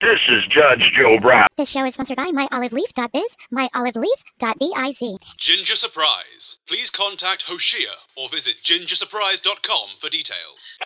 This is Judge Joe Brown. This show is sponsored by myoliveleaf.biz, myoliveleaf.biz. Ginger Surprise. Please contact Hoshea or visit gingersurprise.com for details.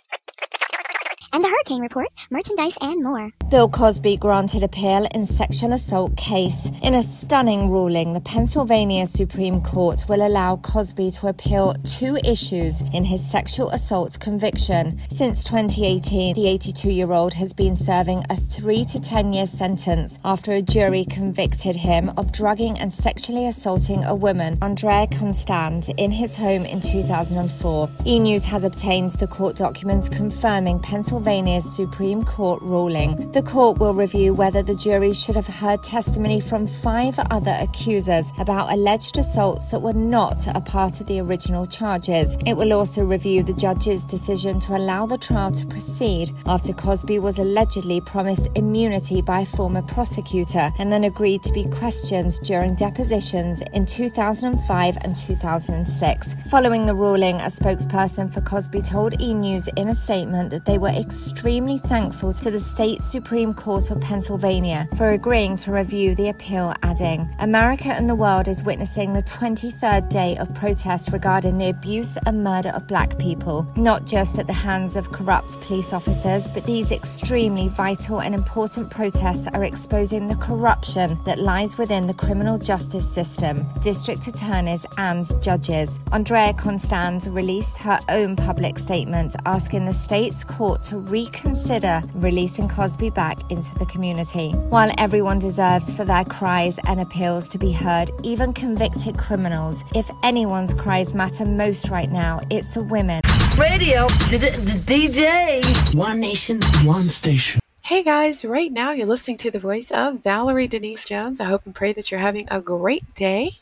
And the Hurricane Report, merchandise, and more. Bill Cosby granted appeal in sexual assault case. In a stunning ruling, the Pennsylvania Supreme Court will allow Cosby to appeal two issues in his sexual assault conviction. Since 2018, the 82-year-old has been serving a 3 to 10 year sentence after a jury convicted him of drugging and sexually assaulting a woman, Andrea Constand, in his home in 2004. E! News has obtained the court documents confirming Pennsylvania's Supreme Court ruling. The court will review whether the jury should have heard testimony from 5 other accusers about alleged assaults that were not a part of the original charges. It will also review the judge's decision to allow the trial to proceed after Cosby was allegedly promised immunity by a former prosecutor and then agreed to be questioned during depositions in 2005 and 2006. Following the ruling, a spokesperson for Cosby told E! News in a statement that they were extremely thankful to the state Supreme Court of Pennsylvania for agreeing to review the appeal, adding, "America and the world is witnessing the 23rd day of protests regarding the abuse and murder of black people, not just at the hands of corrupt police officers, but these extremely vital and important protests are exposing the corruption that lies within the criminal justice system, district attorneys and judges." Andrea Constand released her own public statement asking the state's court to reconsider releasing Cosby back into the community. "While everyone deserves for their cries and appeals to be heard, even convicted criminals, if anyone's cries matter most right now, it's a women." Radio, DJ. One nation, one station. Hey guys, right now you're listening to the voice of Valerie Denise Jones. I hope and pray that you're having a great day.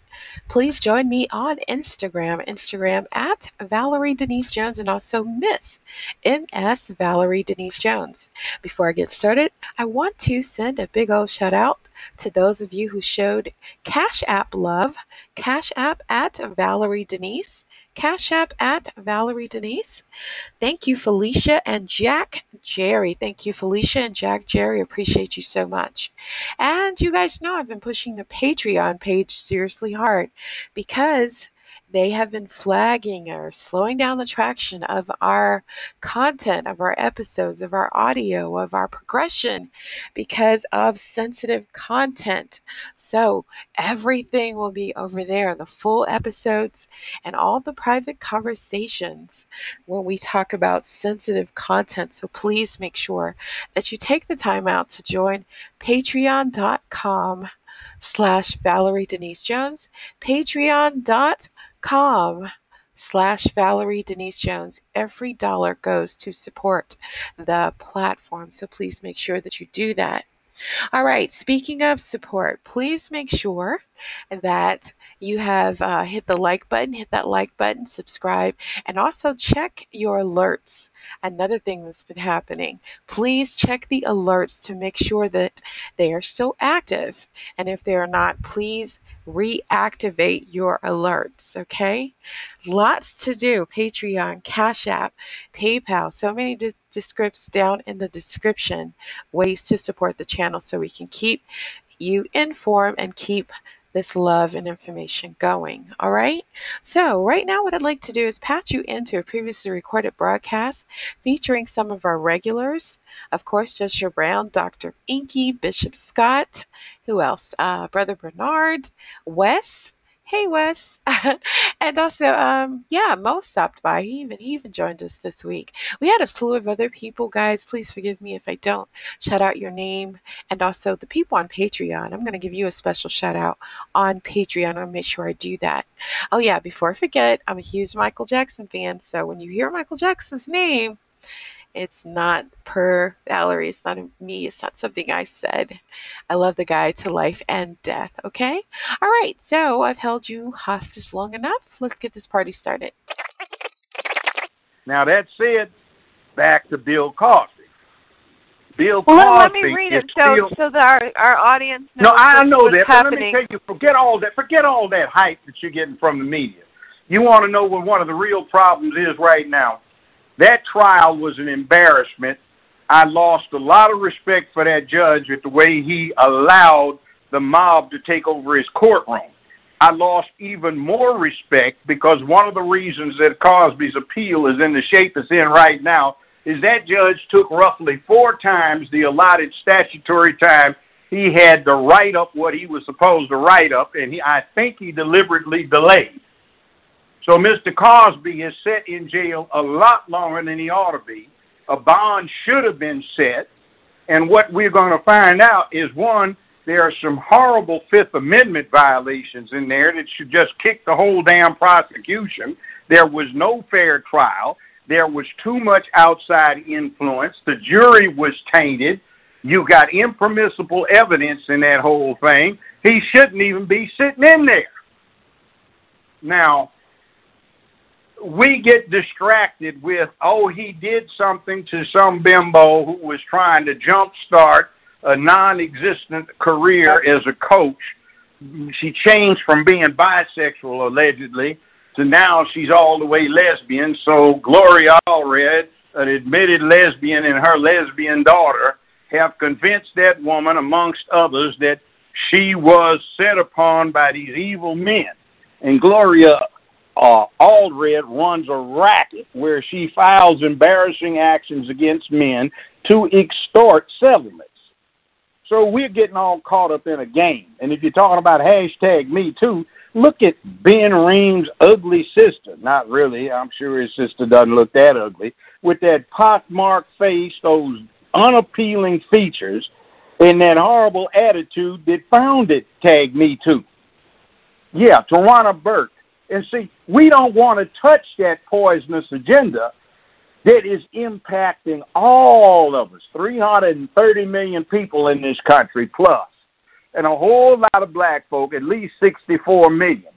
Please join me on Instagram at Valerie Denise Jones and also Ms. Valerie Denise Jones. Before I get started, I want to send a big old shout out to those of you who showed Cash App love. Cash App at Valerie Denise. Cash App at Valerie Denise. Thank you, Felicia and Jack Jerry. Appreciate you so much. And you guys know I've been pushing the Patreon page seriously hard because they have been flagging or slowing down the traction of our content, of our episodes, of our audio, of our progression because of sensitive content. So everything will be over there, the full episodes and all the private conversations when we talk about sensitive content. So please make sure that you take the time out to join patreon.com/ValerieDeniseJones, patreon.com/ValerieDeniseJones. Every dollar goes to support the platform, so please make sure that you do that. All right, speaking of support, please make sure that you have hit the like button, subscribe, and also check your alerts. Another thing that's been happening, please check the alerts to make sure that they are still active. And if they are not, please reactivate your alerts, okay? Lots to do. Patreon, Cash App, PayPal, so many scripts down in the description, ways to support the channel so we can keep you informed and keep this love and information going. All right. So right now what I'd like to do is patch you into a previously recorded broadcast featuring some of our regulars. Of course, Judge Joe Brown, Dr. Inky, Bishop Scott. Who else? Brother Bernard, Wes. Hey, Wes. And also, Mo stopped by. He even joined us this week. We had a slew of other people, guys. Please forgive me if I don't shout out your name. And also the people on Patreon. I'm going to give you a special shout out on Patreon. I'll make sure I do that. Oh, yeah. Before I forget, I'm a huge Michael Jackson fan. So when you hear Michael Jackson's name, it's not per Valerie. It's not me. It's not something I said. I love the guy to life and death. Okay. All right. So I've held you hostage long enough. Let's get this party started. Now that said, back to Bill Cosby. Let me read it so that our audience knows. No, I know that. But let me tell you. Forget all that. Forget all that hype that you're getting from the media. You want to know what one of the real problems is right now? That trial was an embarrassment. I lost a lot of respect for that judge with the way he allowed the mob to take over his courtroom. I lost even more respect because one of the reasons that Cosby's appeal is in the shape it's in right now is that judge took roughly 4 times the allotted statutory time he had to write up what he was supposed to write up, and I think he deliberately delayed. So Mr. Cosby is set in jail a lot longer than he ought to be. A bond should have been set, and what we're going to find out is, one, there are some horrible Fifth Amendment violations in there that should just kick the whole damn prosecution. There was no fair trial. There was too much outside influence. The jury was tainted. You got impermissible evidence in that whole thing. He shouldn't even be sitting in there. Now, we get distracted with, oh, he did something to some bimbo who was trying to jumpstart a non-existent career as a coach. She changed from being bisexual, allegedly, to now she's all the way lesbian. So Gloria Allred, an admitted lesbian, and her lesbian daughter have convinced that woman, amongst others, that she was set upon by these evil men. And Gloria Allred runs a racket where she files embarrassing actions against men to extort settlements. So we're getting all caught up in a game. And if you're talking about #MeToo, look at Ben Ream's ugly sister. Not really. I'm sure his sister doesn't look that ugly. With that pockmarked face, those unappealing features, and that horrible attitude that founded #MeToo. Yeah, Tarana Burke. And see, we don't want to touch that poisonous agenda that is impacting all of us, 330 million people in this country plus, and a whole lot of black folk, at least 64 million.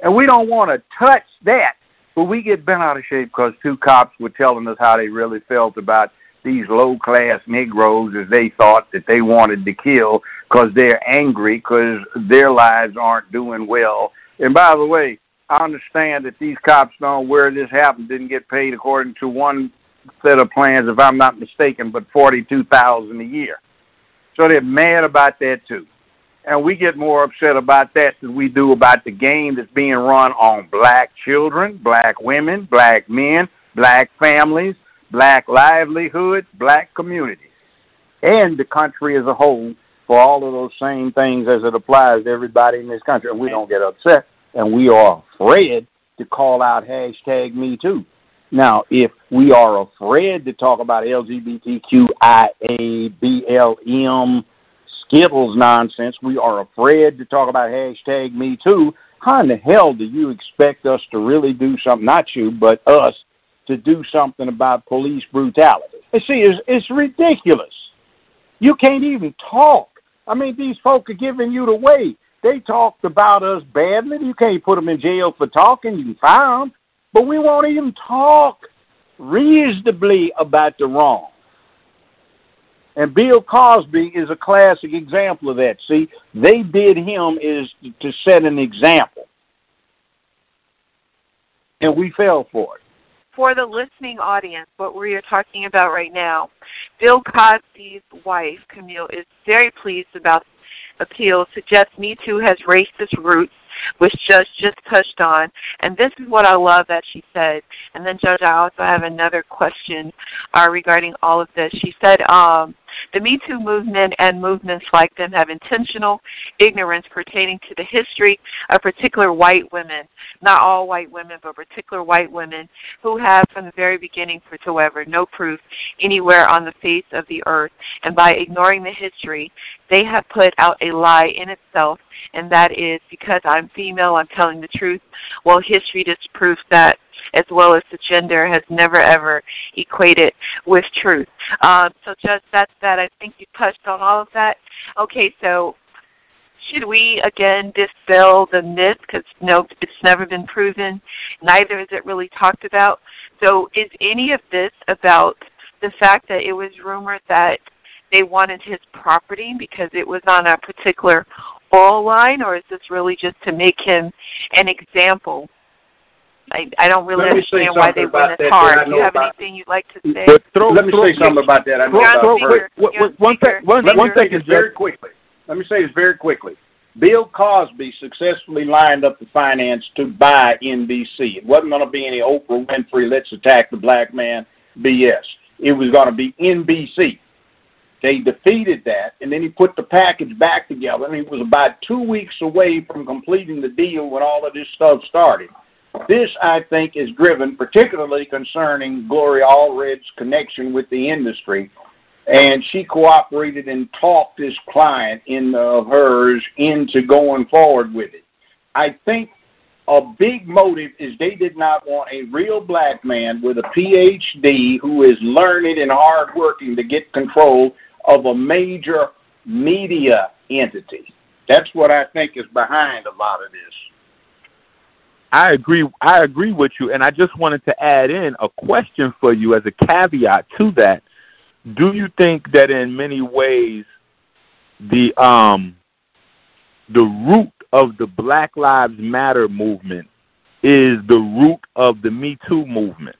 And we don't want to touch that, but we get bent out of shape because 2 cops were telling us how they really felt about these low-class Negroes as they thought that they wanted to kill because they're angry because their lives aren't doing well. And by the way, I understand that these cops don't where this happened didn't get paid, according to one set of plans, if I'm not mistaken, but $42,000 a year. So they're mad about that, too. And we get more upset about that than we do about the game that's being run on black children, black women, black men, black families, black livelihoods, black communities, and the country as a whole for all of those same things as it applies to everybody in this country. And we don't get upset. And we are afraid to call out #MeToo. Now, if we are afraid to talk about LGBTQIA, BLM, Skittles nonsense, we are afraid to talk about #MeToo, how in the hell do you expect us to really do something, not you, but us, to do something about police brutality? You see, it's ridiculous. You can't even talk. I mean, these folk are giving you the weight. They talked about us badly. You can't put them in jail for talking. You can fire them. But we won't even talk reasonably about the wrong. And Bill Cosby is a classic example of that. See, they did him is to set an example. And we fell for it. For the listening audience, what we are talking about right now, Bill Cosby's wife, Camille, is very pleased about appeal suggests Me Too has racist roots, which Judge just touched on. And this is what I love that she said. And then, Judge, I also have another question regarding all of this. She said, the Me Too movement and movements like them have intentional ignorance pertaining to the history of particular white women, not all white women, but particular white women who have from the very beginning, whatsoever, no proof anywhere on the face of the earth. And by ignoring the history, they have put out a lie in itself, and that is because I'm female, I'm telling the truth. Well, history disproves that, as well as the gender has never, ever equated with truth. So, Judge, that's that. I think you touched on all of that. Okay, so should we, again, dispel the myth? Because, no, it's never been proven. Neither is it really talked about. So is any of this about the fact that it was rumored that they wanted his property because it was on a particular oil line, or is this really just to make him an example I don't really understand why they win this hard. Do you have anything you'd like to say? Let me say something about that. I know about her. One second, very quickly. Let me say this very quickly. Bill Cosby successfully lined up the finance to buy NBC. It wasn't going to be any Oprah Winfrey, let's attack the black man BS. It was going to be NBC. They defeated that, and then he put the package back together, and he was about 2 weeks away from completing the deal when all of this stuff started. This, I think, is driven particularly concerning Gloria Allred's connection with the industry, and she cooperated and talked this client of hers into going forward with it. I think a big motive is they did not want a real black man with a Ph.D. who is learned and hardworking to get control of a major media entity. That's what I think is behind a lot of this. I agree with you, and I just wanted to add in a question for you as a caveat to that. Do you think that in many ways the root of the Black Lives Matter movement is the root of the Me Too movement?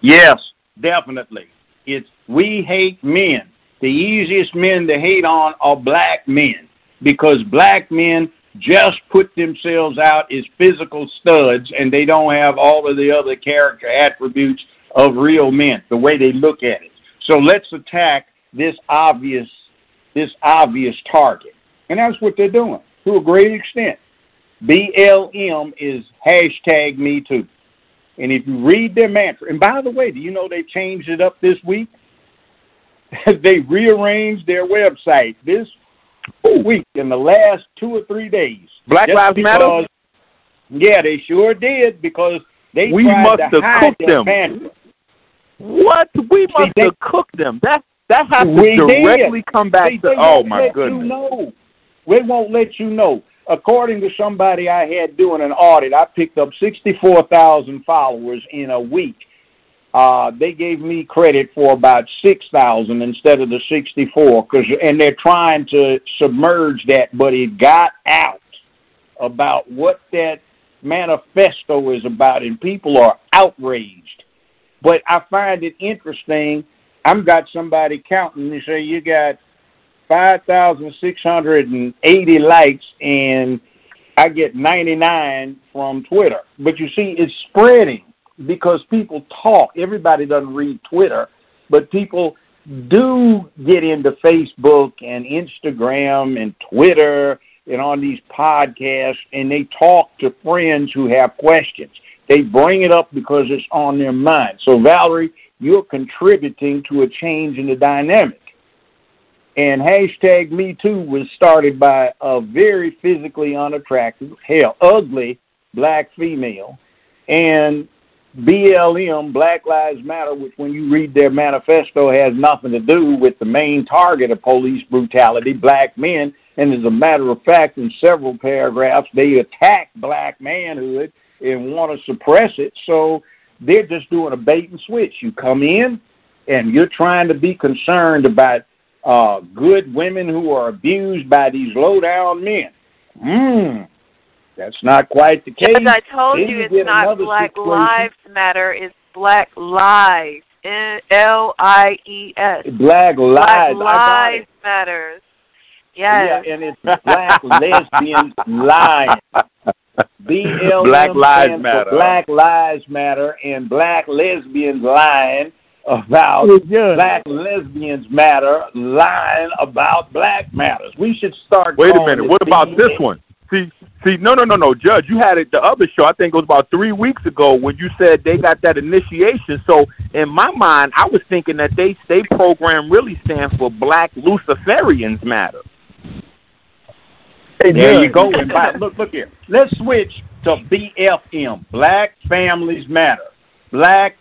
Yes, definitely. It's we hate men. The easiest men to hate on are black men, because black men just put themselves out as physical studs, and they don't have all of the other character attributes of real men, the way they look at it. So let's attack this obvious target. And that's what they're doing to a great extent. BLM is #MeToo. And if you read their mantra, and by the way, do you know they changed it up this week? They rearranged their website this week in the last 2 or 3 days. Black Lives Matter? Yeah, they sure did, because we must have cooked them. What? We must have cooked them. That has to directly come back to, oh my goodness. They won't let you know. According to somebody I had doing an audit, I picked up 64,000 followers in a week. They gave me credit for about 6,000 instead of the 64, and they're trying to submerge that, but it got out about what that manifesto is about, and people are outraged. But I find it interesting. I've got somebody counting and say, you got 5,680 likes, and I get 99 from Twitter. But you see, it's spreading because people talk. Everybody doesn't read Twitter, but people do get into Facebook and Instagram and Twitter and on these podcasts, and they talk to friends who have questions. They bring it up because it's on their mind. So, Valerie, you're contributing to a change in the dynamic. And #MeToo was started by a very physically unattractive, ugly black female. And BLM, Black Lives Matter, which when you read their manifesto has nothing to do with the main target of police brutality, black men. And as a matter of fact, in several paragraphs, they attack black manhood and want to suppress it. So they're just doing a bait and switch. You come in and you're trying to be concerned about good women who are abused by these low-down men. That's not quite the case. As I told you, it's not Black Lives Matter. It's Black Lives. L-I-E-S. Black Lives. Black Lives Matters. Yes. Yeah, and it's Black Lesbians Lying. BLM Black Lives Matter. Black Lives Matter and Black Lesbians Lying about Black Lesbians Matter, lying about black matters. We should start. Wait a minute. What about this one? See, no, Judge, you had it the other show, I think it was about 3 weeks ago, when you said they got that initiation. So in my mind, I was thinking that they program really stands for Black Luciferians Matter. Hey, there you go. Look here. Let's switch to BFM, Black Families Matter, Black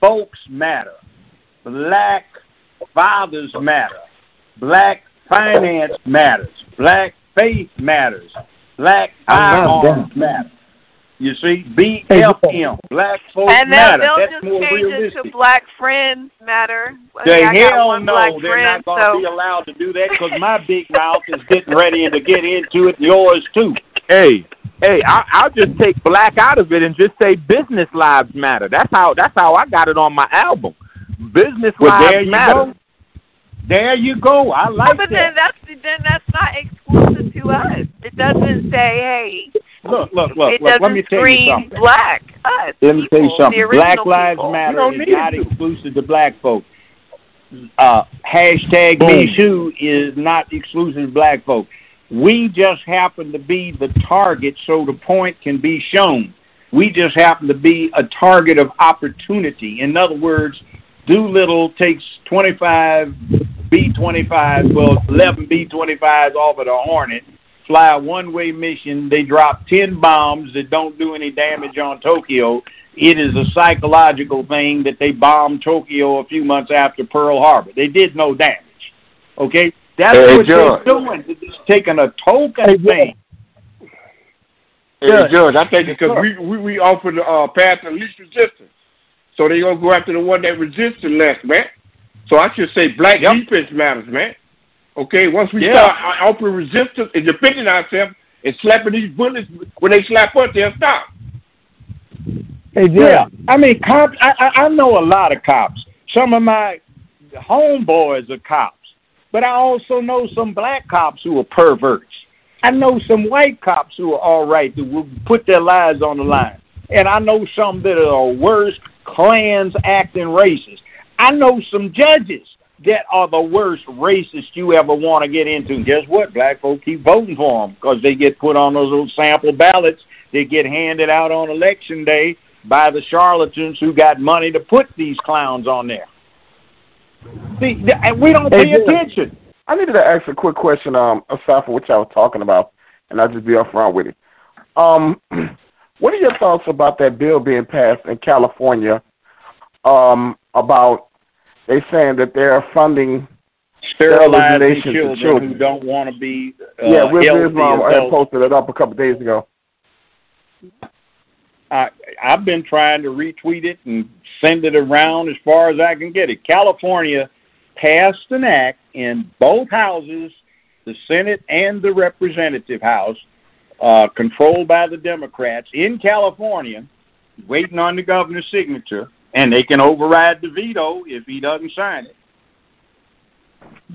Folks Matter, Black Fathers Matter, Black Finance Matters, Black Faith Matters, Black Firearms Matter. You see, BFM, Black Folks Matter. That's more realistic. And they'll just change it to Black Friends Matter. Hell no, they're not going to be allowed to do that, because my big mouth is getting ready to get into it, yours too. Hey, Hey, I'll just take black out of it and just say business lives matter. That's how I got it on my album. Business lives matter. Go. There you go. I like that. But then that's not exclusive to us. It doesn't say, hey. Look. It doesn't scream black. Us. Let me tell you something. Black lives matter is not exclusive to black folks. Hashtag Me Too is not exclusive to black folks. We just happen to be the target so the point can be shown. We just happen to be a target of opportunity. In other words, Doolittle takes 25 B-25, 11 B-25s off of the Hornet, fly a one-way mission. They drop 10 bombs that don't do any damage on Tokyo. It is a psychological thing that they bombed Tokyo a few months after Pearl Harbor. They did no damage, okay? That's what they're doing. It's taking a token thing. Hey, Judge, I think because we offer the path of least resistance. So they're going to go after the one that resists the less, man. So I should say black defense matters, man. Okay, once we start offering resistance and defending ourselves and slapping these bullets, when they slap us, they'll stop. Hey, yeah. I mean, cops, I know a lot of cops. Some of my homeboys are cops. But I also know some black cops who are perverts. I know some white cops who are all right, who will put their lives on the line. And I know some that are worse Klans acting racist. I know some judges that are the worst racist you ever want to get into. And guess what? Black folks keep voting for them because they get put on those little sample ballots that get handed out on election day by the charlatans who got money to put these clowns on there. See, and we don't pay attention. I needed to ask a quick question, aside from what y'all was talking about, and I'll just be upfront with it. What are your thoughts about that bill being passed in California about they saying that they're funding sterilizing children who don't want to be healthy mom adults? Posted it up a couple of days ago. I've been trying to retweet it and send it around as far as I can get it. California passed an act in both houses, the Senate and the Representative House, controlled by the Democrats in California, waiting on the governor's signature, and they can override the veto if he doesn't sign it,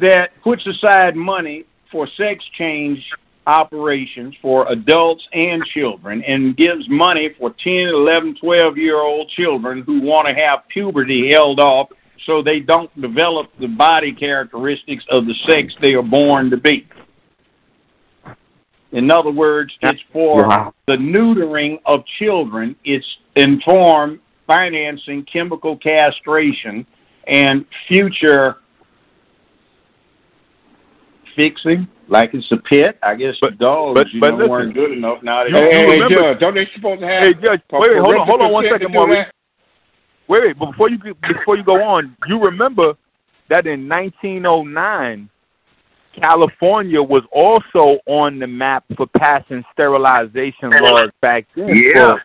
that puts aside money for sex change operations for adults and children and gives money for 10, 11, 12-year-old children who want to have puberty held off so they don't develop the body characteristics of the sex they are born to be. In other words, it's for the neutering of children. It's informed financing chemical castration and future fixing. Like it's a pit, I guess. But dogs weren't good enough now. Judge, don't they supposed to have? Hey, Judge, hold on 1 second, Maurice. Wait, before you go on, you remember that in 1909, California was also on the map for passing sterilization laws back then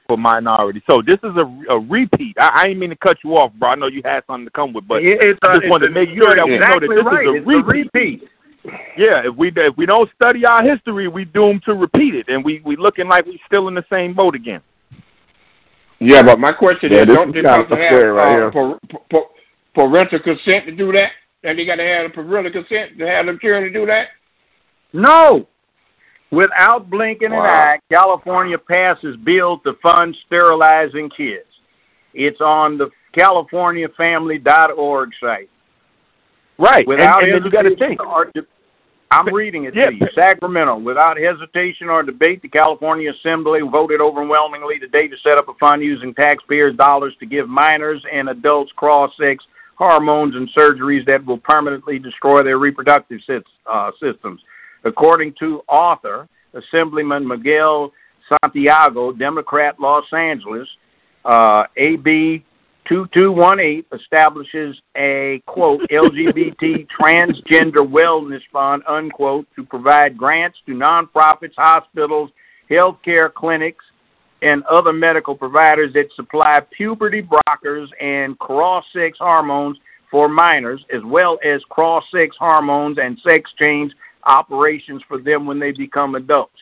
for minorities. So this is a repeat. I didn't mean to cut you off, bro. I know you had something to come with, but I just wanted to make sure that we know that this is a repeat. Yeah, if we don't study our history, we doomed to repeat it, and we looking like we still in the same boat again. Yeah, but my question is, don't they have to have parental consent to do that? And they got to have parental consent to have them children to do that? No. Without blinking an eye, California passes bill to fund sterilizing kids. It's on the CaliforniaFamily.org site. Right. Without hesitation or debate, I'm reading it to you. Sacramento, without hesitation or debate, the California Assembly voted overwhelmingly today to set up a fund using taxpayers' dollars to give minors and adults cross-sex hormones and surgeries that will permanently destroy their reproductive systems. According to author, Assemblyman Miguel Santiago, Democrat, Los Angeles, AB 2218 establishes a, quote, LGBT transgender wellness fund, unquote, to provide grants to nonprofits, hospitals, healthcare clinics, and other medical providers that supply puberty blockers and cross-sex hormones for minors, as well as cross-sex hormones and sex change operations for them when they become adults.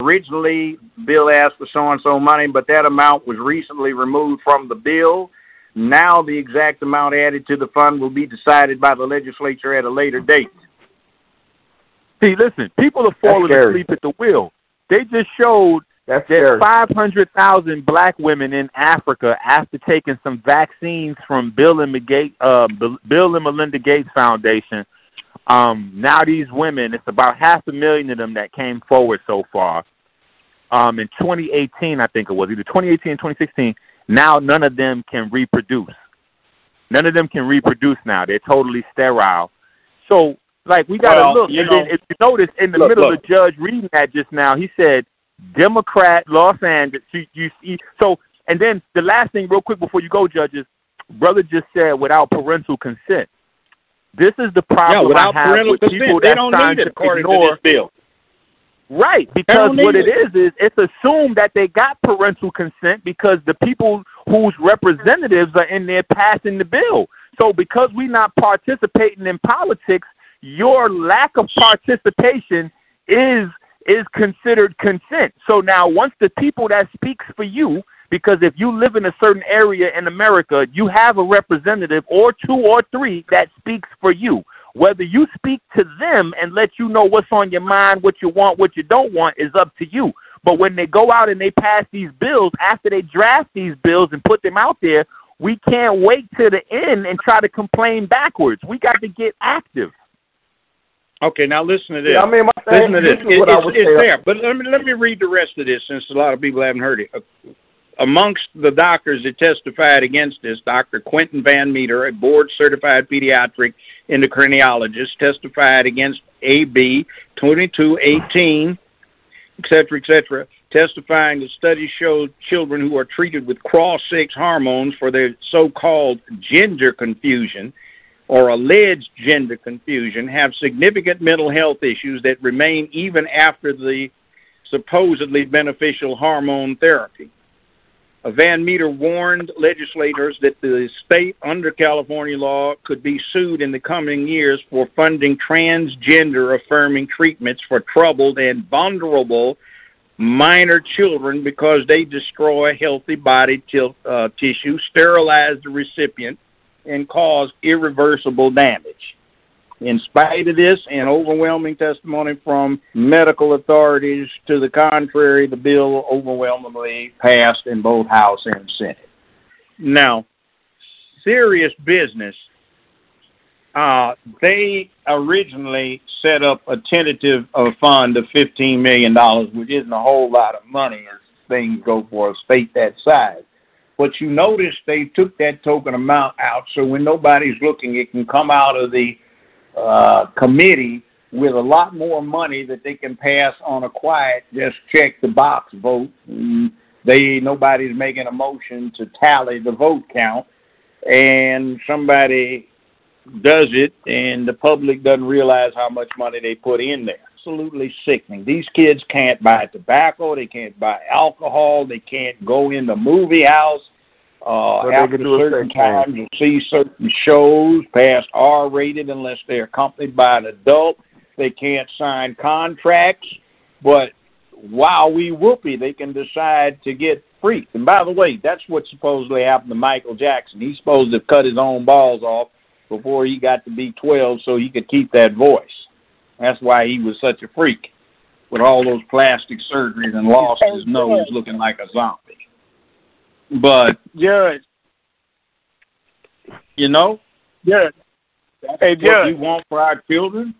Originally, Bill asked for so-and-so money, but that amount was recently removed from the bill. Now the exact amount added to the fund will be decided by the legislature at a later date. See, listen, people are falling asleep at the wheel. They just showed that 500,000 black women in Africa, after taking some vaccines from Bill and Melinda Gates Foundation, now these women, it's about 500,000 of them that came forward so far. In 2018, I think it was, either 2018 or 2016, now none of them can reproduce. None of them can reproduce now. They're totally sterile. So, like, we got to look. You know, and then if you notice, in the middle of Judge reading that just now, he said, Democrat, Los Angeles. So, and then the last thing, real quick, before you go, judges, brother just said without parental consent. This is the problem people that don't need it according to this bill. Right, because what it is it's assumed that they got parental consent because the people whose representatives are in there passing the bill. So because we're not participating in politics, your lack of participation is considered consent. So now once the people that speaks for you, because if you live in a certain area in America, you have a representative or two or three that speaks for you. Whether you speak to them and let you know what's on your mind, what you want, what you don't want, is up to you. But when they go out and they pass these bills, after they draft these bills and put them out there, we can't wait to the end and try to complain backwards. We got to get active. Okay, now listen to this. Yeah, I mean, It's there, but let me read the rest of this since a lot of people haven't heard it. Amongst the doctors that testified against this, Dr. Quentin Van Meter, a board-certified pediatric endocrinologist, testified against AB 2218, et cetera, testifying that studies showed children who are treated with cross-sex hormones for their so-called gender confusion or alleged gender confusion have significant mental health issues that remain even after the supposedly beneficial hormone therapy. Van Meter warned legislators that the state under California law could be sued in the coming years for funding transgender-affirming treatments for troubled and vulnerable minor children because they destroy healthy body tissue, sterilize the recipient, and cause irreversible damage. In spite of this and overwhelming testimony from medical authorities to the contrary, the bill overwhelmingly passed in both House and Senate. Now, serious business, they originally set up a tentative fund of $15 million, which isn't a whole lot of money as things go for a state that size. But you notice they took that token amount out, so when nobody's looking, it can come out of the committee with a lot more money that they can pass on a quiet, just check the box vote. Nobody's making a motion to tally the vote count, and somebody does it, and the public doesn't realize how much money they put in there. Absolutely sickening. These kids can't buy tobacco. They can't buy alcohol. They can't go in the movie house. After certain times, you see certain shows past R-rated unless they're accompanied by an adult. They can't sign contracts. But wowee whoopee, they can decide to get freaked. And by the way, that's what supposedly happened to Michael Jackson. He's supposed to cut his own balls off before he got to be 12 so he could keep that voice. That's why he was such a freak with all those plastic surgeries and lost his nose looking like a zombie. But, Judge, you know, Judge, what you want for our children?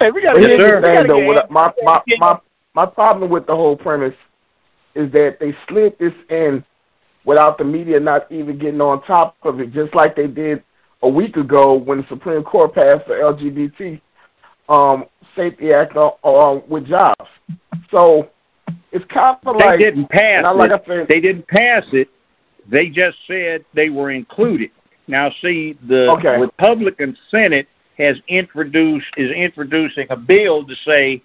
Hey, we got to get this thing, though. My problem with the whole premise is that they slid this in without the media not even getting on top of it, just like they did a week ago when the Supreme Court passed the LGBT Safety Act with jobs. So it's kind of like... They didn't pass it. They didn't pass it. They just said they were included. Now, see, the Republican Senate is introducing a bill to say,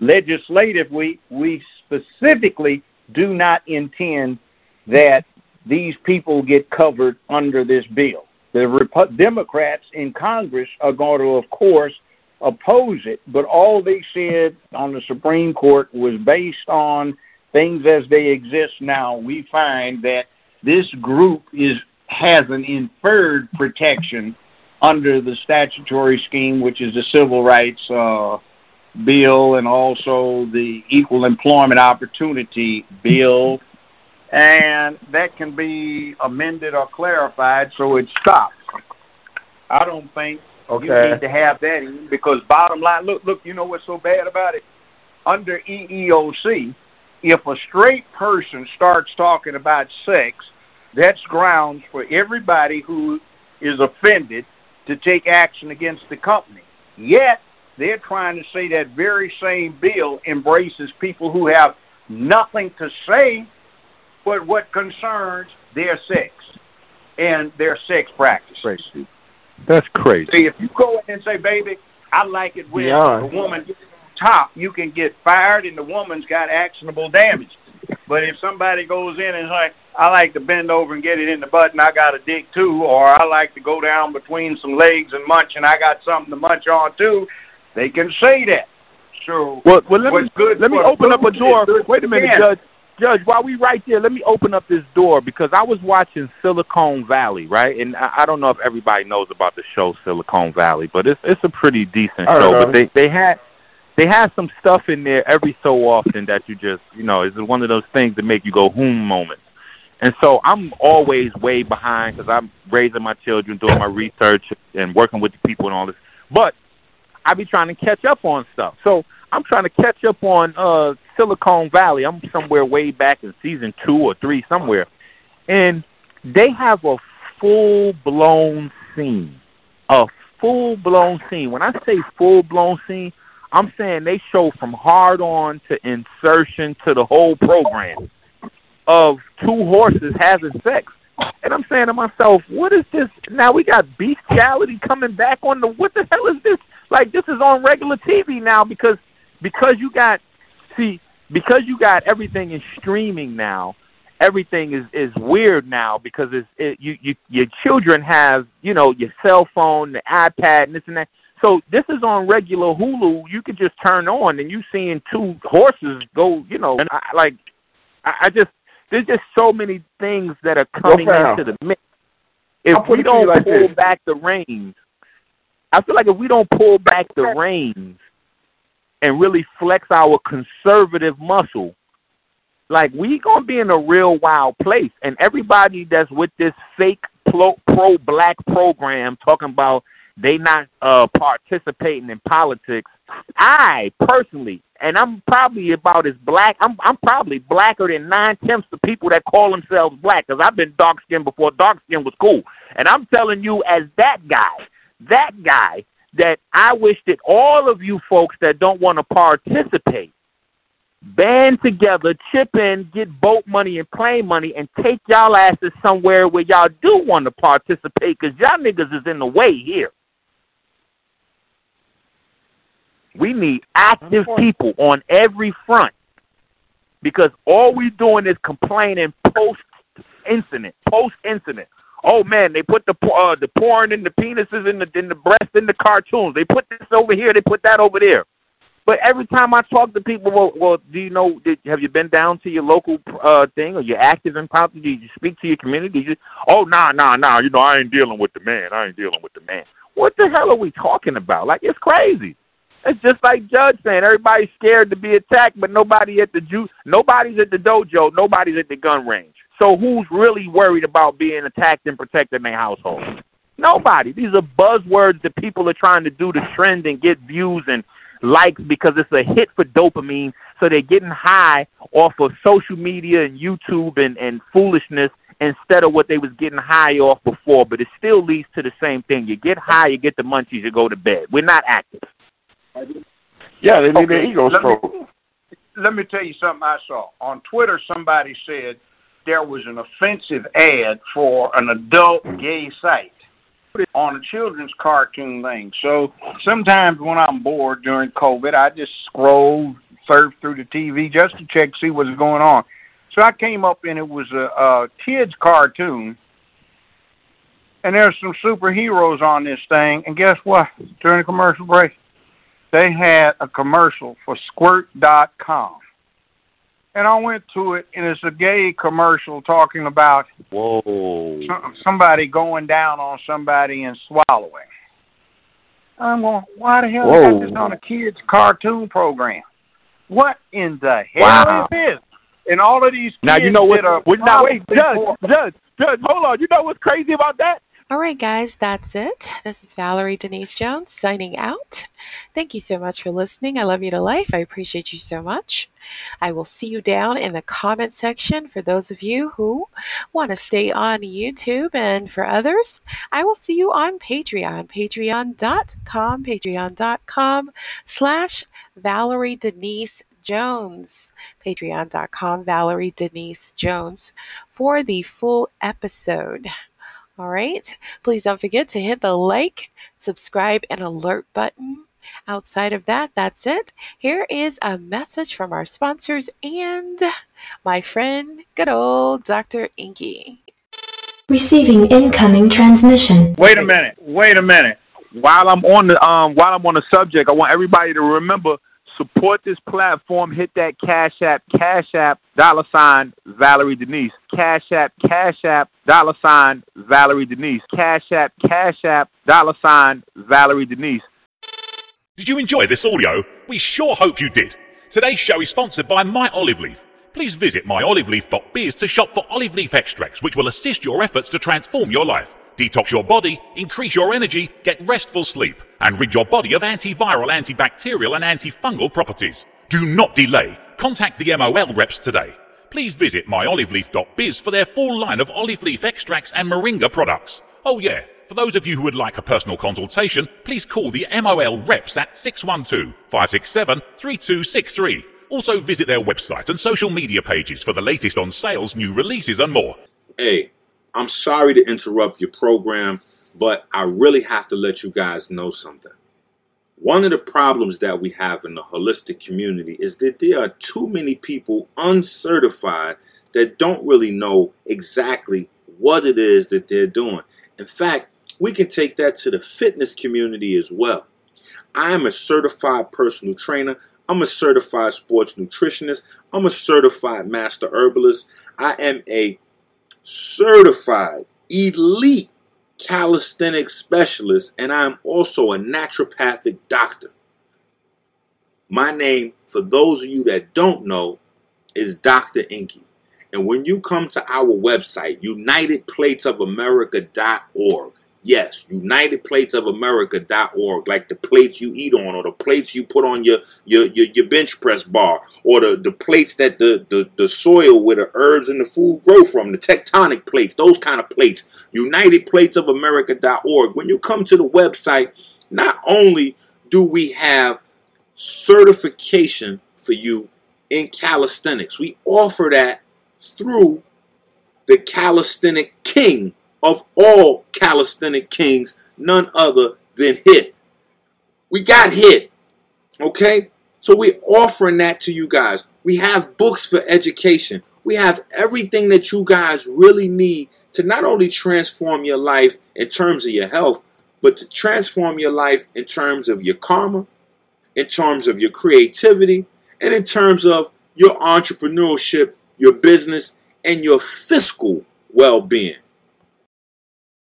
legislatively, we specifically do not intend that these people get covered under this bill. The Democrats in Congress are going to, of course, oppose it, but all they said on the Supreme Court was based on things as they exist now. We find that this group has an inferred protection under the statutory scheme, which is the Civil Rights Bill and also the Equal Employment Opportunity Bill, and that can be amended or clarified so it stops. I don't think you need to have that in, because bottom line, look, you know what's so bad about it? Under EEOC, if a straight person starts talking about sex, that's grounds for everybody who is offended to take action against the company. Yet, they're trying to say that very same bill embraces people who have nothing to say but what concerns their sex and their sex practice. Crazy. That's crazy. See, if you go in and say, baby, I like it when the woman gets on top, you can get fired and the woman's got actionable damage. But if somebody goes in and like, I like to bend over and get it in the butt and I got a dick too, or I like to go down between some legs and munch and I got something to munch on too, they can say that. So let me open up a door. Wait a minute, Judge, while we right there, let me open up this door, because I was watching Silicon Valley, right? And I don't know if everybody knows about the show Silicon Valley, but it's a pretty decent show. But they had some stuff in there every so often that you just, it's one of those things that make you go "hmm" moments. And so I'm always way behind because I'm raising my children, doing my research, and working with the people and all this. But I be trying to catch up on stuff. So I'm trying to catch up on Silicon Valley. I'm somewhere way back in season 2 or 3 somewhere. And they have a full-blown scene. A full-blown scene. When I say full-blown scene, I'm saying they show from hard-on to insertion to the whole program of 2 horses having sex. And I'm saying to myself, what is this? Now we got bestiality coming back on what the hell is this? Like, this is on regular TV now because you got everything is streaming now. Everything is weird now because your children have, your cell phone, the iPad, and this and that. So this is on regular Hulu. You could just turn on and you seeing 2 horses go, and there's just so many things that are coming into the mix. I feel like if we don't pull back the reins and really flex our conservative muscle, like, we going to be in a real wild place. And everybody that's with this fake pro-black program talking about they not participating in politics, I personally, and I'm probably about as black, I'm probably blacker than 9/10 of people that call themselves black, because I've been dark-skinned before dark-skinned was cool. And I'm telling you, as that guy that I wish that all of you folks that don't want to participate band together, chip in, get boat money and plane money, and take y'all asses somewhere where y'all do want to participate, because y'all niggas is in the way here. We need active people on every front, because all we're doing is complaining post-incident. Oh, man, they put the porn and the penises and the breast in the cartoons. They put this over here. They put that over there. But every time I talk to people, do you know, have you been down to your local thing? Are you active in politics? Do you speak to your community? Nah. I ain't dealing with the man. What the hell are we talking about? Like, it's crazy. It's just like Judge saying, everybody's scared to be attacked, but nobody's at the dojo, nobody's at the gun range. So who's really worried about being attacked and protecting their household? Nobody. These are buzzwords that people are trying to do to trend and get views and likes because it's a hit for dopamine. So they're getting high off of social media and YouTube and foolishness instead of what they was getting high off before. But it still leads to the same thing. You get high, you get the munchies, you go to bed. We're not active. Yeah, they need their egos stroked. Let me tell you something I saw. On Twitter, somebody said there was an offensive ad for an adult gay site on a children's cartoon thing. So sometimes when I'm bored during COVID, I just scroll, surf through the TV just to check, see what's going on. So I came up and it was a kid's cartoon, and there's some superheroes on this thing. And guess what? During the commercial break, they had a commercial for squirt.com. And I went to it, and it's a gay commercial talking about somebody going down on somebody and swallowing. I'm going, why the hell is this on a kid's cartoon program? What in the hell is this? And all of these kids now, you know what, Judge, hold on. You know what's crazy about that? All right, guys, that's it. This is Valerie Denise Jones signing out. Thank you so much for listening. I love you to life. I appreciate you so much. I will see you down in the comment section for those of you who want to stay on YouTube, and for others, I will see you on Patreon, patreon.com/ValerieDeniseJones, patreon.com/ValerieDeniseJones for the full episode. All right. Please don't forget to hit the like, subscribe, and alert button. Outside of that, that's it. Here is a message from our sponsors and my friend, good old Dr. Inky. Receiving incoming transmission. Wait a minute. While I'm on the subject, I want everybody to remember, support this platform. Hit that Cash App, $Valerie Denise. Cash App, $Valerie Denise. Cash App, $Valerie Denise. Did you enjoy this audio? We sure hope you did. Today's show is sponsored by My Olive Leaf. Please visit myoliveleaf.biz to shop for olive leaf extracts, which will assist your efforts to transform your life, detox your body, increase your energy, get restful sleep, and rid your body of antiviral, antibacterial, and antifungal properties. Do not delay. Contact the MOL reps today. Please visit myoliveleaf.biz for their full line of olive leaf extracts and moringa products. Oh yeah, for those of you who would like a personal consultation, please call the MOL reps at 612-567-3263. Also visit their website and social media pages for the latest on sales, new releases, and more. Hey, I'm sorry to interrupt your program, but I really have to let you guys know something. One of the problems that we have in the holistic community is that there are too many people uncertified that don't really know exactly what it is that they're doing. In fact, we can take that to the fitness community as well. I am a certified personal trainer. I'm a certified sports nutritionist. I'm a certified master herbalist. I am a certified elite calisthenics specialist, and I'm also a naturopathic doctor. My name, for those of you that don't know, is Dr. Inky. And when you come to our website, UnitedPlatesOfAmerica.org, yes, UnitedPlatesOfAmerica.org, like the plates you eat on, or the plates you put on your bench press bar, or the plates that the soil where the herbs and the food grow from, the tectonic plates, those kind of plates, UnitedPlatesOfAmerica.org. When you come to the website, not only do we have certification for you in calisthenics, we offer that through the Calisthenic King of all calisthenic kings, none other than HIIT. We got HIIT, okay? So we're offering that to you guys. We have books for education. We have everything that you guys really need to not only transform your life in terms of your health, but to transform your life in terms of your karma, in terms of your creativity, and in terms of your entrepreneurship, your business, and your fiscal well-being.